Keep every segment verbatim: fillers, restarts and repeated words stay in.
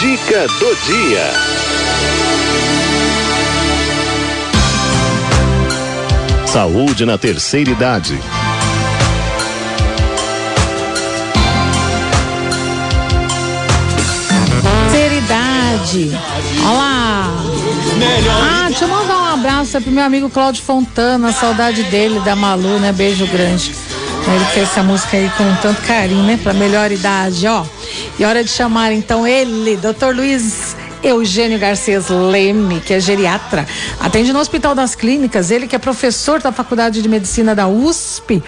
Dica do dia. Saúde na terceira idade. Terceira idade. Olá. Ah, deixa eu mandar um abraço é pro meu amigo Cláudio Fontana, saudade dele, da Malu, né? Beijo grande. Ele fez essa música aí com tanto carinho, né? Pra melhor idade, ó. E hora de chamar então ele, doutor Luiz Eugênio Garcês Leme, que é geriatra, atende no Hospital das Clínicas, ele que é professor da Faculdade de Medicina da U S P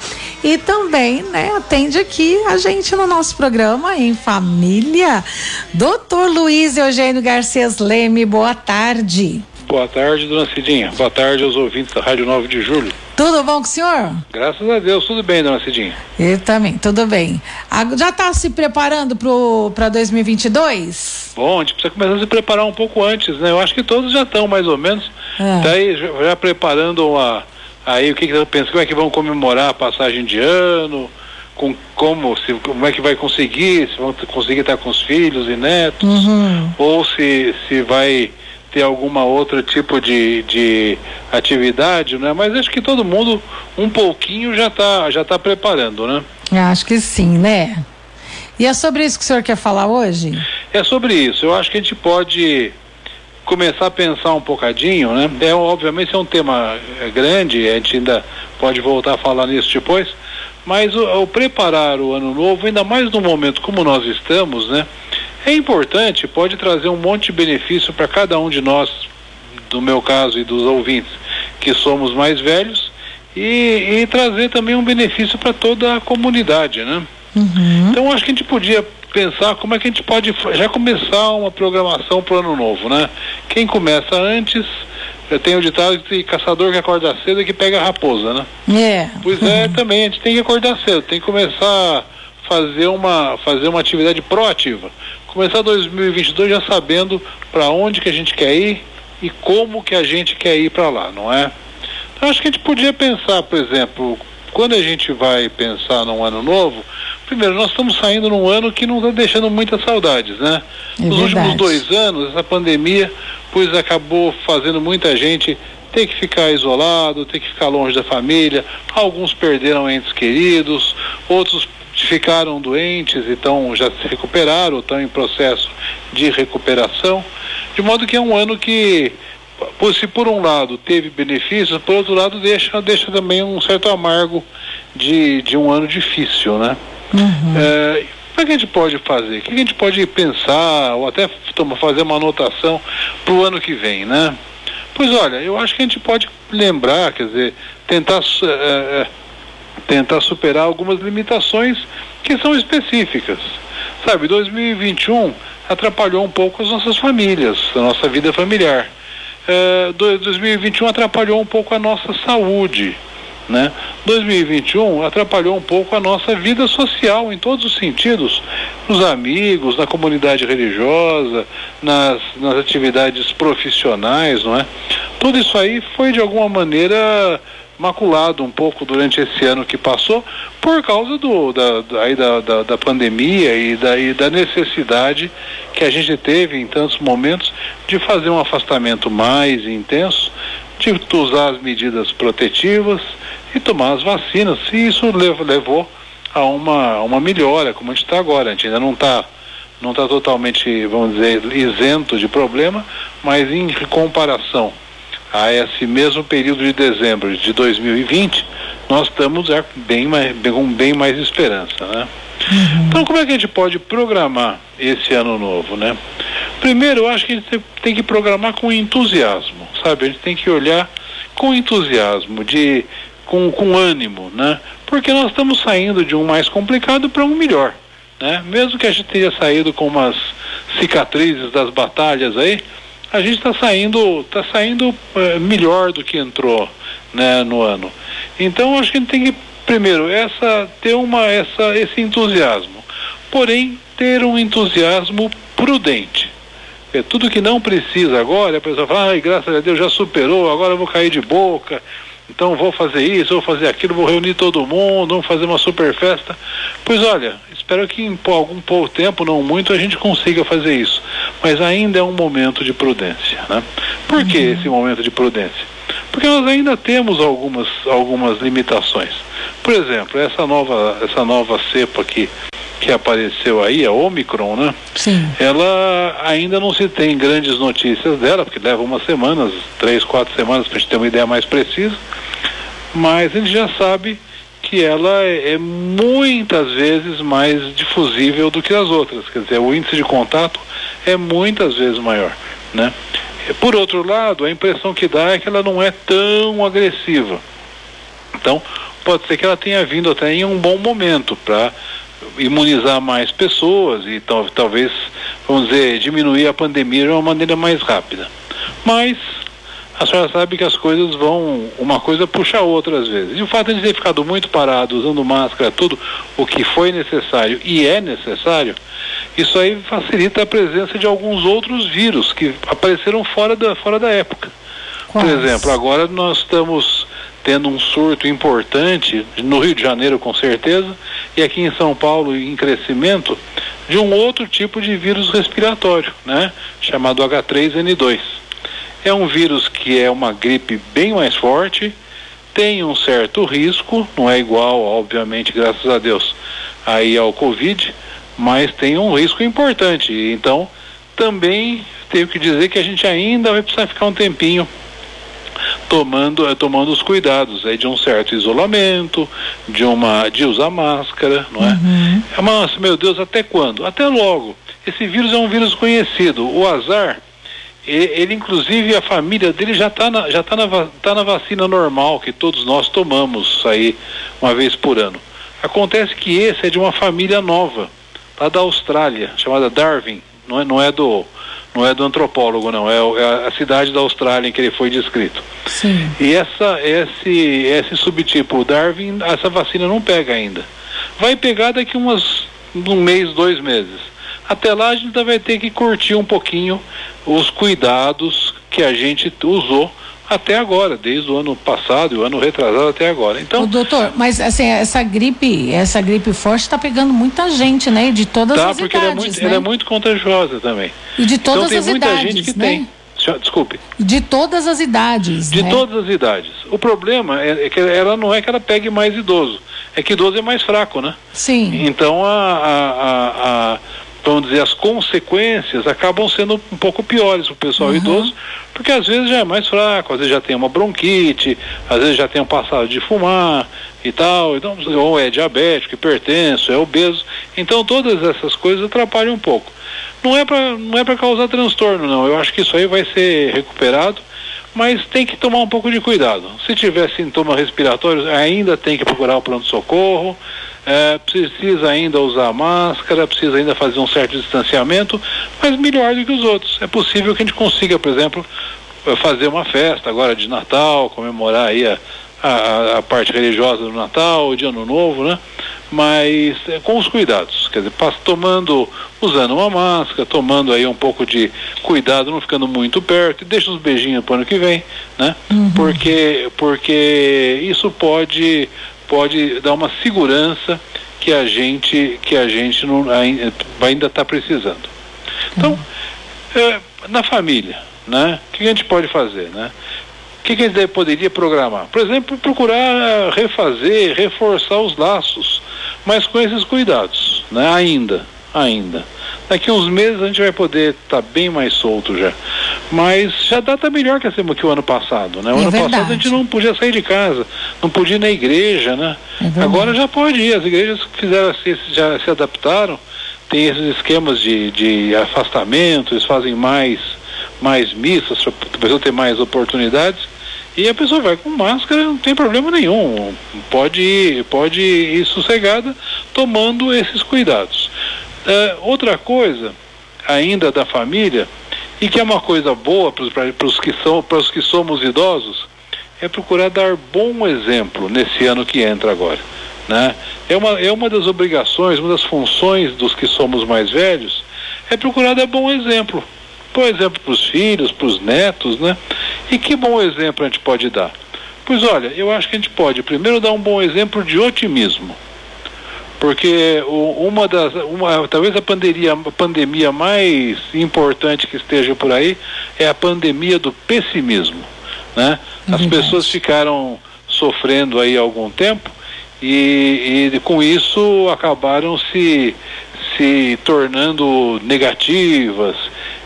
e também, né, atende aqui a gente no nosso programa Em Família. Doutor Luiz Eugênio Garcês Leme, boa tarde. Boa tarde, dona Cidinha. Boa tarde aos ouvintes da Rádio nove de Julho. Tudo bom com o senhor? Graças a Deus, tudo bem, dona Cidinha. Eu também, tudo bem. Já está se preparando para dois mil e vinte e dois? Bom, a gente precisa começar a se preparar um pouco antes, né? Eu acho que todos já estão, mais ou menos. É. Tá aí, já, já preparando uma, aí o que que eu penso, como é que vão comemorar a passagem de ano, com, como, se, como é que vai conseguir, se vão conseguir estar com os filhos e netos, uhum. ou se, se vai ter alguma outro tipo de, de atividade, né? Mas acho que todo mundo um pouquinho já está já tá preparando, né? Acho que sim, né? E é sobre isso que o senhor quer falar hoje? É sobre isso. Eu acho que a gente pode começar a pensar um bocadinho, né? É, obviamente é um tema grande, a gente ainda pode voltar a falar nisso depois, mas ao preparar o ano novo, ainda mais no momento como nós estamos, né? É importante, pode trazer um monte de benefício para cada um de nós, do meu caso e dos ouvintes, que somos mais velhos, e, e trazer também um benefício para toda a comunidade, né? Uhum. Então acho que a gente podia pensar como é que a gente pode já começar uma programação para o ano novo, né? Quem começa antes, tem o ditado de caçador que acorda cedo e que pega a raposa, né? Yeah. Pois é, uhum. também, a gente tem que acordar cedo, tem que começar a fazer uma, fazer uma atividade proativa. Começar dois mil e vinte e dois já sabendo para onde que a gente quer ir e como que a gente quer ir para lá, não é? Então acho que a gente podia pensar, por exemplo, quando a gente vai pensar num ano novo, primeiro, nós estamos saindo num ano que não está deixando muitas saudades, né? É Nos verdade. últimos dois anos, essa pandemia, pois acabou fazendo muita gente ter que ficar isolado, ter que ficar longe da família, alguns perderam entes queridos, outros ficaram doentes, então já se recuperaram, estão em processo de recuperação, de modo que é um ano que, se por um lado teve benefícios, por outro lado deixa, deixa também um certo amargo de, de um ano difícil, né? Uhum. É, o que a gente pode fazer? O que a gente pode pensar, ou até fazer uma anotação para o ano que vem, né? Pois olha, eu acho que a gente pode lembrar, quer dizer, tentar... É, tentar superar algumas limitações que são específicas. Sabe, dois mil e vinte e um atrapalhou um pouco as nossas famílias, a nossa vida familiar. Uh, dois mil e vinte e um atrapalhou um pouco a nossa saúde, né? dois mil e vinte e um atrapalhou um pouco a nossa vida social em todos os sentidos, nos amigos, na comunidade religiosa, nas, nas atividades profissionais, não é? Tudo isso aí foi de alguma maneira maculado um pouco durante esse ano que passou, por causa do, da, da, da, da pandemia e da, e da necessidade que a gente teve em tantos momentos de fazer um afastamento mais intenso, de usar as medidas protetivas e tomar as vacinas, e isso levou a uma, uma melhora, como a gente está agora. A gente ainda não está não tá totalmente, vamos dizer, isento de problema, mas em comparação a esse mesmo período de dezembro de dois mil e vinte, nós estamos bem mais, com bem mais esperança, né? Uhum. Então, como é que a gente pode programar esse ano novo, né? Primeiro, eu acho que a gente tem que programar com entusiasmo, sabe? A gente tem que olhar com entusiasmo, de, com, com ânimo, né? Porque nós estamos saindo de um mais complicado para um melhor, né? Mesmo que a gente tenha saído com umas cicatrizes das batalhas aí, a gente está saindo, tá saindo é, melhor do que entrou, né, no ano. Então acho que a gente tem que, primeiro, essa, ter uma, essa, esse entusiasmo, porém ter um entusiasmo prudente. É, tudo que não precisa agora, a pessoa fala, ai, graças a Deus já superou, agora eu vou cair de boca, Então vou fazer isso, vou fazer aquilo, vou reunir todo mundo, vamos fazer uma super festa. Pois olha, espero que em algum pouco tempo, não muito, a gente consiga fazer isso. Mas ainda é um momento de prudência, né? Por que esse momento de prudência? Porque nós ainda temos algumas, algumas limitações. Por exemplo, essa nova, essa nova cepa que, que apareceu aí, a Omicron, né? Sim. Ela ainda não se tem grandes notícias dela, porque leva umas semanas, três, quatro semanas, para a gente ter uma ideia mais precisa. Mas a gente já sabe que ela é muitas vezes mais difusível do que as outras. Quer dizer, o índice de contato é muitas vezes maior, né? Por outro lado, a impressão que dá é que ela não é tão agressiva. Então, pode ser que ela tenha vindo até em um bom momento para imunizar mais pessoas e tal, talvez, vamos dizer, diminuir a pandemia de uma maneira mais rápida. Mas a senhora sabe que as coisas vão, uma coisa puxa a outra às vezes. E o fato de ter ficado muito parado, usando máscara, tudo o que foi necessário e é necessário, isso aí facilita a presença de alguns outros vírus que apareceram fora da, fora da época. Por exemplo, agora nós estamos tendo um surto importante, no Rio de Janeiro com certeza, e aqui em São Paulo em crescimento, de um outro tipo de vírus respiratório, né? Chamado H três N dois. É um vírus que é uma gripe bem mais forte, tem um certo risco, não é igual, obviamente, graças a Deus, aí ao Covid, mas tem um risco importante. Então, também tenho que dizer que a gente ainda vai precisar ficar um tempinho tomando, tomando os cuidados aí de um certo isolamento, de uma de usar máscara, não é? Uhum. Mas, meu Deus, até quando? Até logo. Esse vírus é um vírus conhecido. O azar, ele inclusive, a família dele já está na, já tá na, tá na vacina normal que todos nós tomamos aí uma vez por ano. Acontece que esse é de uma família nova, lá da Austrália, chamada Darwin, não é, não é, do, não é do antropólogo, não, é, é a cidade da Austrália em que ele foi descrito. Sim. E essa, esse, esse subtipo Darwin, essa vacina não pega ainda. Vai pegar daqui umas, um mês, dois meses. Até lá a gente ainda vai ter que curtir um pouquinho os cuidados que a gente usou até agora, desde o ano passado e o ano retrasado até agora. Então, ô, doutor, mas assim, essa gripe, essa gripe forte está pegando muita gente, né? E de todas tá, as idades, ela é muito, né? Ela é muito contagiosa também. E de todas então, as idades, né? Tem muita gente que né? tem. Desculpe. De todas as idades, De né? todas as idades. O problema é que ela não é que ela pegue mais idoso, é que idoso é mais fraco, né? Sim. Então, a, a, a, a vamos dizer, as consequências acabam sendo um pouco piores para o pessoal uhum. idoso, porque às vezes já é mais fraco, às vezes já tem uma bronquite, às vezes já tem um passado de fumar e tal, então, ou é diabético, hipertenso, é obeso, então todas essas coisas atrapalham um pouco. Não é para não é para causar transtorno, não, eu acho que isso aí vai ser recuperado, mas tem que tomar um pouco de cuidado. Se tiver sintomas respiratórios, ainda tem que procurar o pronto-socorro, é, precisa ainda usar máscara, precisa ainda fazer um certo distanciamento, mas melhor do que os outros. É possível que a gente consiga, por exemplo, fazer uma festa agora de Natal, comemorar aí a, a, a parte religiosa do Natal, de Ano Novo, né? Mas é, com os cuidados, quer dizer, tomando, usando uma máscara, tomando aí um pouco de cuidado, não ficando muito perto, e deixa uns beijinhos para o ano que vem, né? Uhum. Porque, porque isso pode, pode dar uma segurança que a gente, que a gente não, ainda está precisando. Então, é, na família, né? O que a gente pode fazer, né? O que, que a gente poderia programar? Por exemplo, procurar refazer, reforçar os laços, mas com esses cuidados, né? Ainda, ainda. Daqui uns meses a gente vai poder estar tá bem mais solto já. Mas já dá tá melhor que, assim, que o ano passado, né? O é ano verdade. passado a gente não podia sair de casa, não podia ir na igreja, né? É Agora já pode ir, as igrejas fizeram, já se adaptaram, tem esses esquemas de, de afastamento, eles fazem mais, mais missas, para a pessoa ter mais oportunidades. E a pessoa vai com máscara, não tem problema nenhum, pode ir, pode ir sossegada, tomando esses cuidados. Uh, outra coisa, ainda da família, e que é uma coisa boa para os que são, para os que somos idosos, é procurar dar bom exemplo nesse ano que entra agora, né? É uma, é uma das obrigações, uma das funções dos que somos mais velhos, é procurar dar bom exemplo. Por exemplo, para os filhos, para os netos, né? E que bom exemplo a gente pode dar? Pois olha, eu acho que a gente pode primeiro dar um bom exemplo de otimismo, porque uma das, uma, talvez a pandemia, a pandemia mais importante que esteja por aí é a pandemia do pessimismo, né? As Verdade. Pessoas ficaram sofrendo aí há algum tempo e, e com isso acabaram se, se tornando negativas,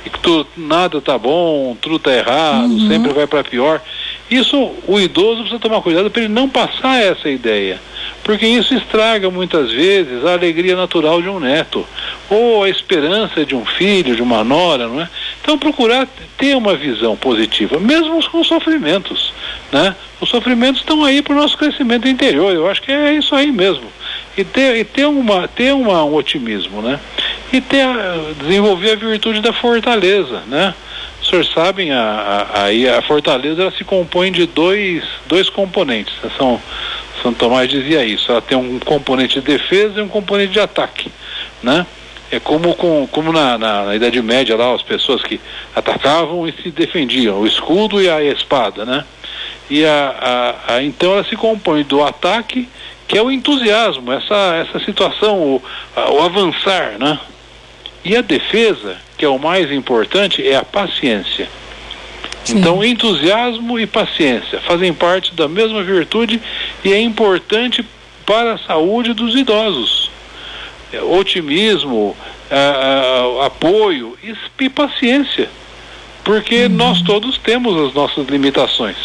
e que tudo, nada tá bom, tudo tá errado, uhum. sempre vai para pior. Isso, o idoso precisa tomar cuidado para ele não passar essa ideia, porque isso estraga muitas vezes a alegria natural de um neto, ou a esperança de um filho, de uma nora, não é? Então procurar ter uma visão positiva, mesmo com os sofrimentos, né? Os sofrimentos estão aí para o nosso crescimento interior, eu acho que é isso aí mesmo. E ter, e ter, uma, ter uma, um otimismo, né? E ter, desenvolver a virtude da fortaleza, né? Os senhores sabem, a, a, a fortaleza ela se compõe de dois, dois componentes. São, São Tomás dizia isso, ela tem um componente de defesa e um componente de ataque, né? É como, com, como na, na, na Idade Média lá, as pessoas que atacavam e se defendiam, o escudo e a espada, né? E a, a, a, então ela se compõe do ataque, que é o entusiasmo, essa, essa situação, o, a, o avançar, né? E a defesa, que é o mais importante, é a paciência. Sim. Então, entusiasmo e paciência fazem parte da mesma virtude e é importante para a saúde dos idosos. Otimismo, a, a, apoio e paciência, porque uhum. nós todos temos as nossas limitações,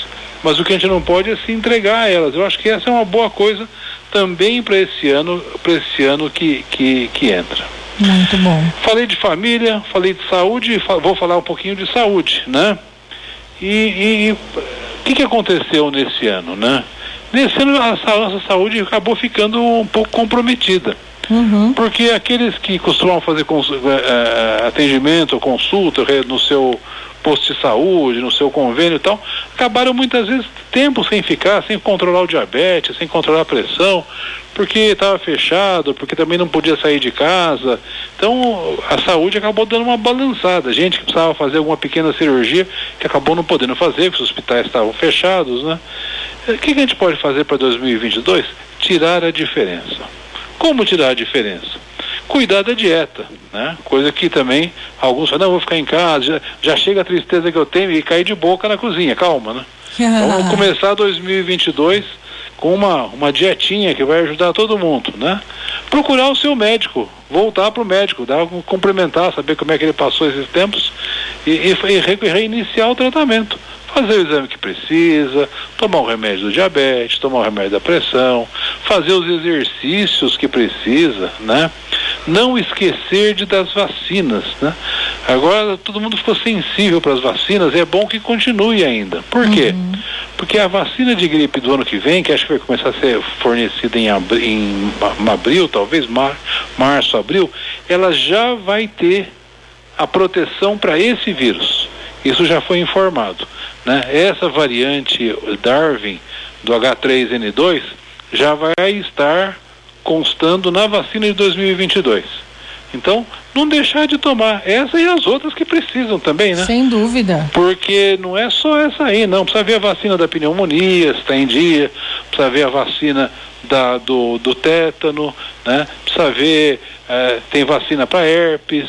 mas o que a gente não pode é se entregar a elas. Eu acho que essa é uma boa coisa também para esse ano, para esse ano que, que, que entra. Muito bom. Falei de família, falei de saúde, fa- vou falar um pouquinho de saúde, né? E o que, que aconteceu nesse ano, né? Nesse ano a nossa saúde acabou ficando um pouco comprometida. Uhum. Porque aqueles que costumavam fazer cons- uh, atendimento, consulta no seu posto de saúde, no seu convênio e tal, acabaram muitas vezes tempo sem ficar, sem controlar o diabetes, sem controlar a pressão, porque estava fechado, porque também não podia sair de casa. Então a saúde acabou dando uma balançada. Gente que precisava fazer alguma pequena cirurgia que acabou não podendo fazer, porque os hospitais estavam fechados, né? O que, que a gente pode fazer para dois mil e vinte e dois? Tirar a diferença. Como tirar a diferença? Cuidar da dieta, né? Coisa que também alguns falam, não, vou ficar em casa, já, já chega a tristeza que eu tenho e cair de boca na cozinha, calma, né? Então, vamos começar dois mil e vinte e dois com uma, uma dietinha que vai ajudar todo mundo, né? Procurar o seu médico, voltar para o médico, dar, cumprimentar, saber como é que ele passou esses tempos e, e, e reiniciar o tratamento. Fazer o exame que precisa, tomar o remédio do diabetes, tomar o remédio da pressão, fazer os exercícios que precisa, né? Não esquecer de, das vacinas, né? Agora todo mundo ficou sensível para as vacinas, é bom que continue ainda. Por quê? Uhum. Porque a vacina de gripe do ano que vem, que acho que vai começar a ser fornecida em, abri, em, em abril, talvez, mar, março, abril, ela já vai ter a proteção para esse vírus. Isso já foi informado, né? Essa variante Darwin do H três N dois já vai estar constando na vacina de dois mil e vinte e dois. Então, não deixar de tomar essa e as outras que precisam também, né? Sem dúvida. Porque não é só essa aí, não. Precisa ver a vacina da pneumonia, se está em dia. Precisa ver a vacina da, do, do tétano, né? Precisa ver, eh, tem vacina para herpes.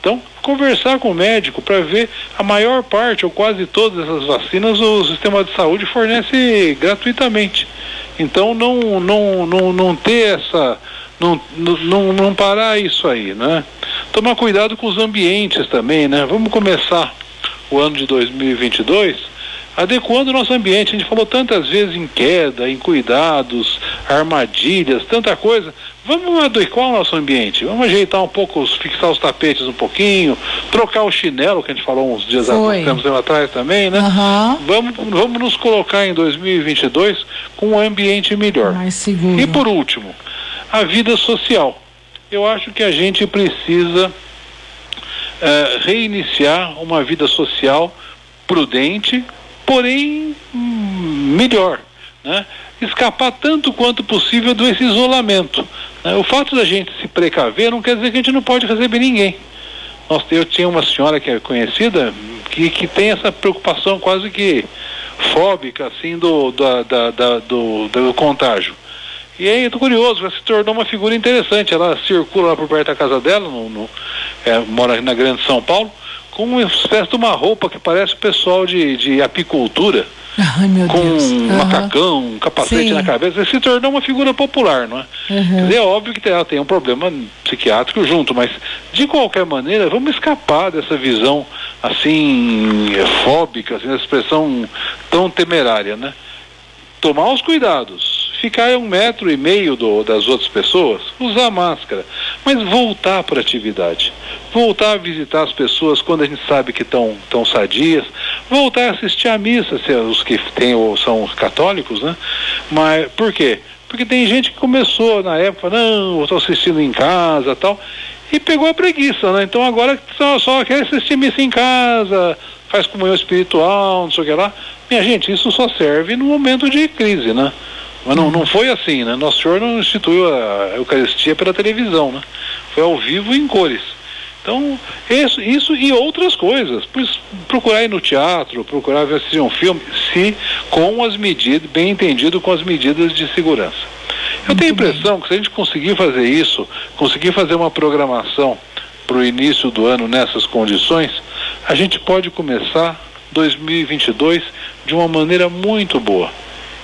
Então, conversar com o médico para ver a maior parte ou quase todas essas vacinas o sistema de saúde fornece gratuitamente. Então, não, não, não, não ter essa... Não, não, não parar isso aí, né? Tomar cuidado com os ambientes também, né? Vamos começar o ano de dois mil e vinte e dois adequando o nosso ambiente. A gente falou tantas vezes em queda, em cuidados, armadilhas, tanta coisa. Vamos adequar o nosso ambiente, vamos ajeitar um pouco, fixar os tapetes um pouquinho, trocar o chinelo, que a gente falou uns dias atrás também, né? Uhum. Vamos, vamos nos colocar em dois mil e vinte e dois com um ambiente melhor. Mais seguro. E por último, a vida social. Eu acho que a gente precisa uh, reiniciar uma vida social prudente, porém hum, melhor, né? Escapar tanto quanto possível desse isolamento, né? O fato da gente se precaver não quer dizer que a gente não pode receber ninguém. Nossa, eu tinha uma senhora que é conhecida que, que tem essa preocupação quase que fóbica assim do, da, da, da, do, do contágio. E aí, tô curioso, ela se tornou uma figura interessante. Ela circula lá por perto da casa dela, no, no, é, mora na Grande São Paulo, com uma espécie de uma roupa que parece o pessoal de, de apicultura. Ai, meu com Deus. Um uhum. macacão, um capacete Sim. na cabeça. Ela se tornou uma figura popular, não é? Uhum. Quer dizer, é óbvio que ela tem um problema psiquiátrico junto, mas de qualquer maneira, vamos escapar dessa visão assim, fóbica, assim, essa expressão tão temerária, né? Tomar os cuidados. Ficar a um metro e meio do, das outras pessoas, usar máscara, mas voltar para a atividade, voltar a visitar as pessoas quando a gente sabe que estão tão sadias, voltar a assistir à missa, se os que tem, ou são católicos, né? Mas por quê? Porque tem gente que começou na época, não, eu estou assistindo em casa e tal, e pegou a preguiça, né? Então agora só, só quer assistir missa em casa, faz comunhão espiritual, não sei o que lá. Minha gente, isso só serve no momento de crise, né? Mas não, não foi assim, né? Nosso Senhor não instituiu a Eucaristia pela televisão, né? Foi ao vivo e em cores. Então, isso, isso e outras coisas. Procurar ir no teatro, procurar assistir um filme, se com as medidas, bem entendido, com as medidas de segurança. Eu tenho a impressão que se a gente conseguir fazer isso, conseguir fazer uma programação para o início do ano nessas condições, a gente pode começar dois mil e vinte e dois de uma maneira muito boa.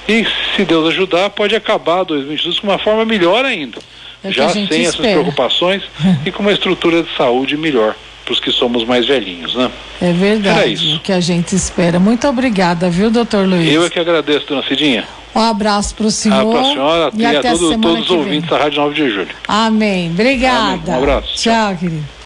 E se Deus ajudar, pode acabar dois mil e vinte e dois com uma forma melhor ainda. É já sem espera. Essas preocupações e com uma estrutura de saúde melhor para os que somos mais velhinhos, né? É verdade. Era isso. O que a gente espera. Muito obrigada, viu, doutor Luiz? Eu é que agradeço, dona Cidinha. Um abraço para o senhor. Ah, para a senhora e, e até a, todo, a semana todos os ouvintes da Rádio nove de Julho. Amém. Obrigada. Amém. Um abraço. Tchau, tchau, querido.